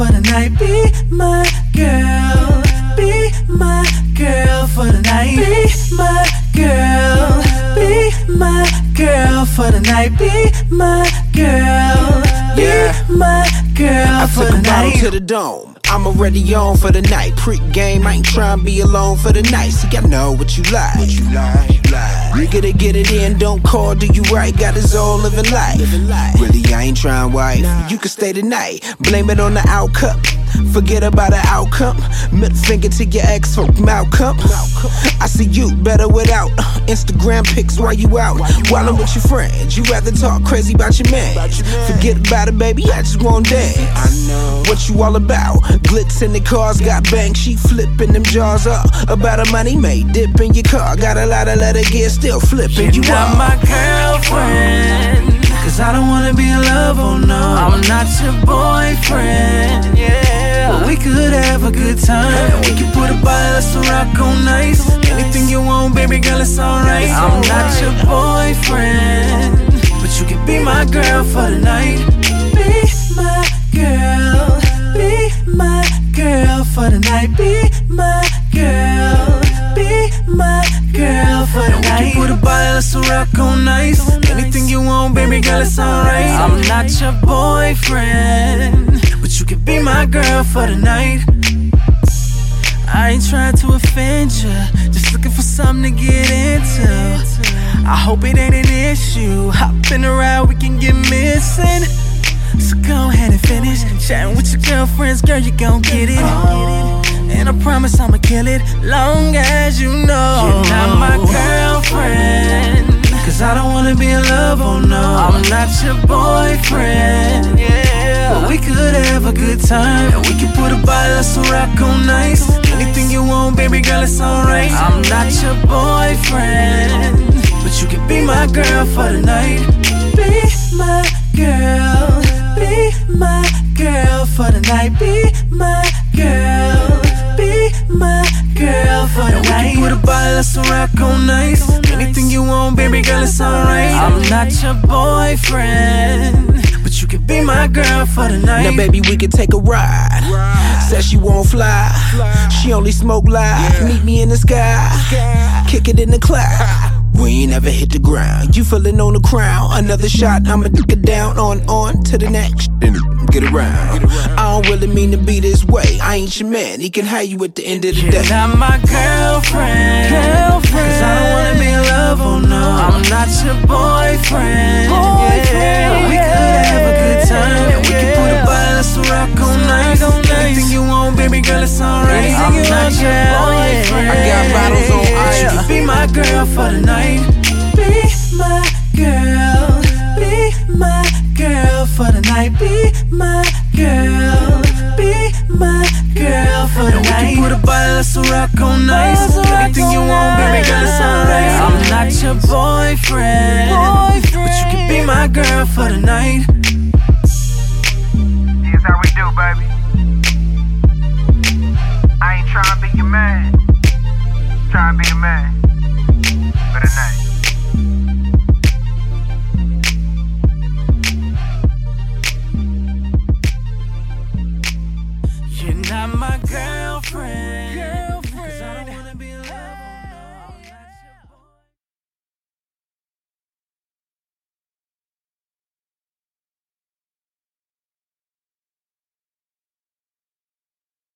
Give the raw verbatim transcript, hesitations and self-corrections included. for the night. Be my girl, be my girl for the night. Be my girl, be my girl for the night. Be my girl, be my girl for the night. I took a bottle to the dome, I'm already on for the night. Pre-game, I ain't tryna be alone for the night. See, I know what you like. What you like, like. You gotta get it in, don't call, do you right? God is all living life. Living life. Really, I ain't tryna wife. Nah. You can stay tonight. Blame it on the outcome. Forget about the outcome. Middle finger to your ex for Malcolm. Malcolm. I see you better without Instagram pics while you out. While I'm with your friends, you rather talk crazy about your man. About your man. Forget about it, baby. I just want to dance. I know what you all about. Glitz in the cars, got bank. She flipping them jars up. About her money made dip in your car. Got a lot of letter gear, still flipping you up. You're not my girlfriend, 'cause I don't wanna be in love, oh no. I'm not your boyfriend, yeah. But we could have a good time. We could put a bottle of Ciroc on ice. Anything you want, baby girl, it's alright. I'm not your boyfriend, but you can be my girl for the night. Be my girl, be my girl for the night. Be my girl, be my girl for the night. We can put a bottle of Ciroc on ice. Anything you want, baby girl, it's alright. I'm not your boyfriend, but you can be my girl for the night. I ain't trying to offend you, just looking for something to get into. I hope it ain't an issue. Hopping around, we can get missing. So go ahead and finish chatting with your girlfriends, girl, you gon' get it. Oh. And I promise I'ma kill it, long as you know. You're not my girlfriend, 'cause I don't wanna be in love, oh no. I'm not your boyfriend, yeah. But we could have a good time. And we can put a bottle of Ciroc on ice. Anything you want, baby girl, it's alright. I'm not your boyfriend, but you can be my girl for the night. Be my girl, be my girl for the night. Be my girl, be my girl for the night. We can put a bottle of Ciroc on ice. Anything you want, baby girl, it's alright. I'm not your boyfriend, but you can be my girl for the night. Now baby, we can take a ride, ride. Said she won't fly, fly. She only smoke live, yeah. Meet me in the sky, sky. Kick it in the cloud. We ain't ever hit the ground. You feelin' on the crown. Another shot, I'ma dick it down. On, on to the next. Get around. I don't really mean to be this way. I ain't your man. He can have you at the end of the day. You're not my girlfriend, girlfriend, 'cause I don't wanna be in love, oh no. I'm not your boyfriend, boyfriend, yeah. We could have a good time. And we can put a bottle of Ciroc on ice. Anything you want, baby girl, it's alright. I'm not your boyfriend, I got bottles on ice. You can be my girl for the night. Be my girl, be my girl for the night. Be my girl, be my girl for the night. We can put a bottle of Ciroc on ice. Anything you want, baby girl, it's on.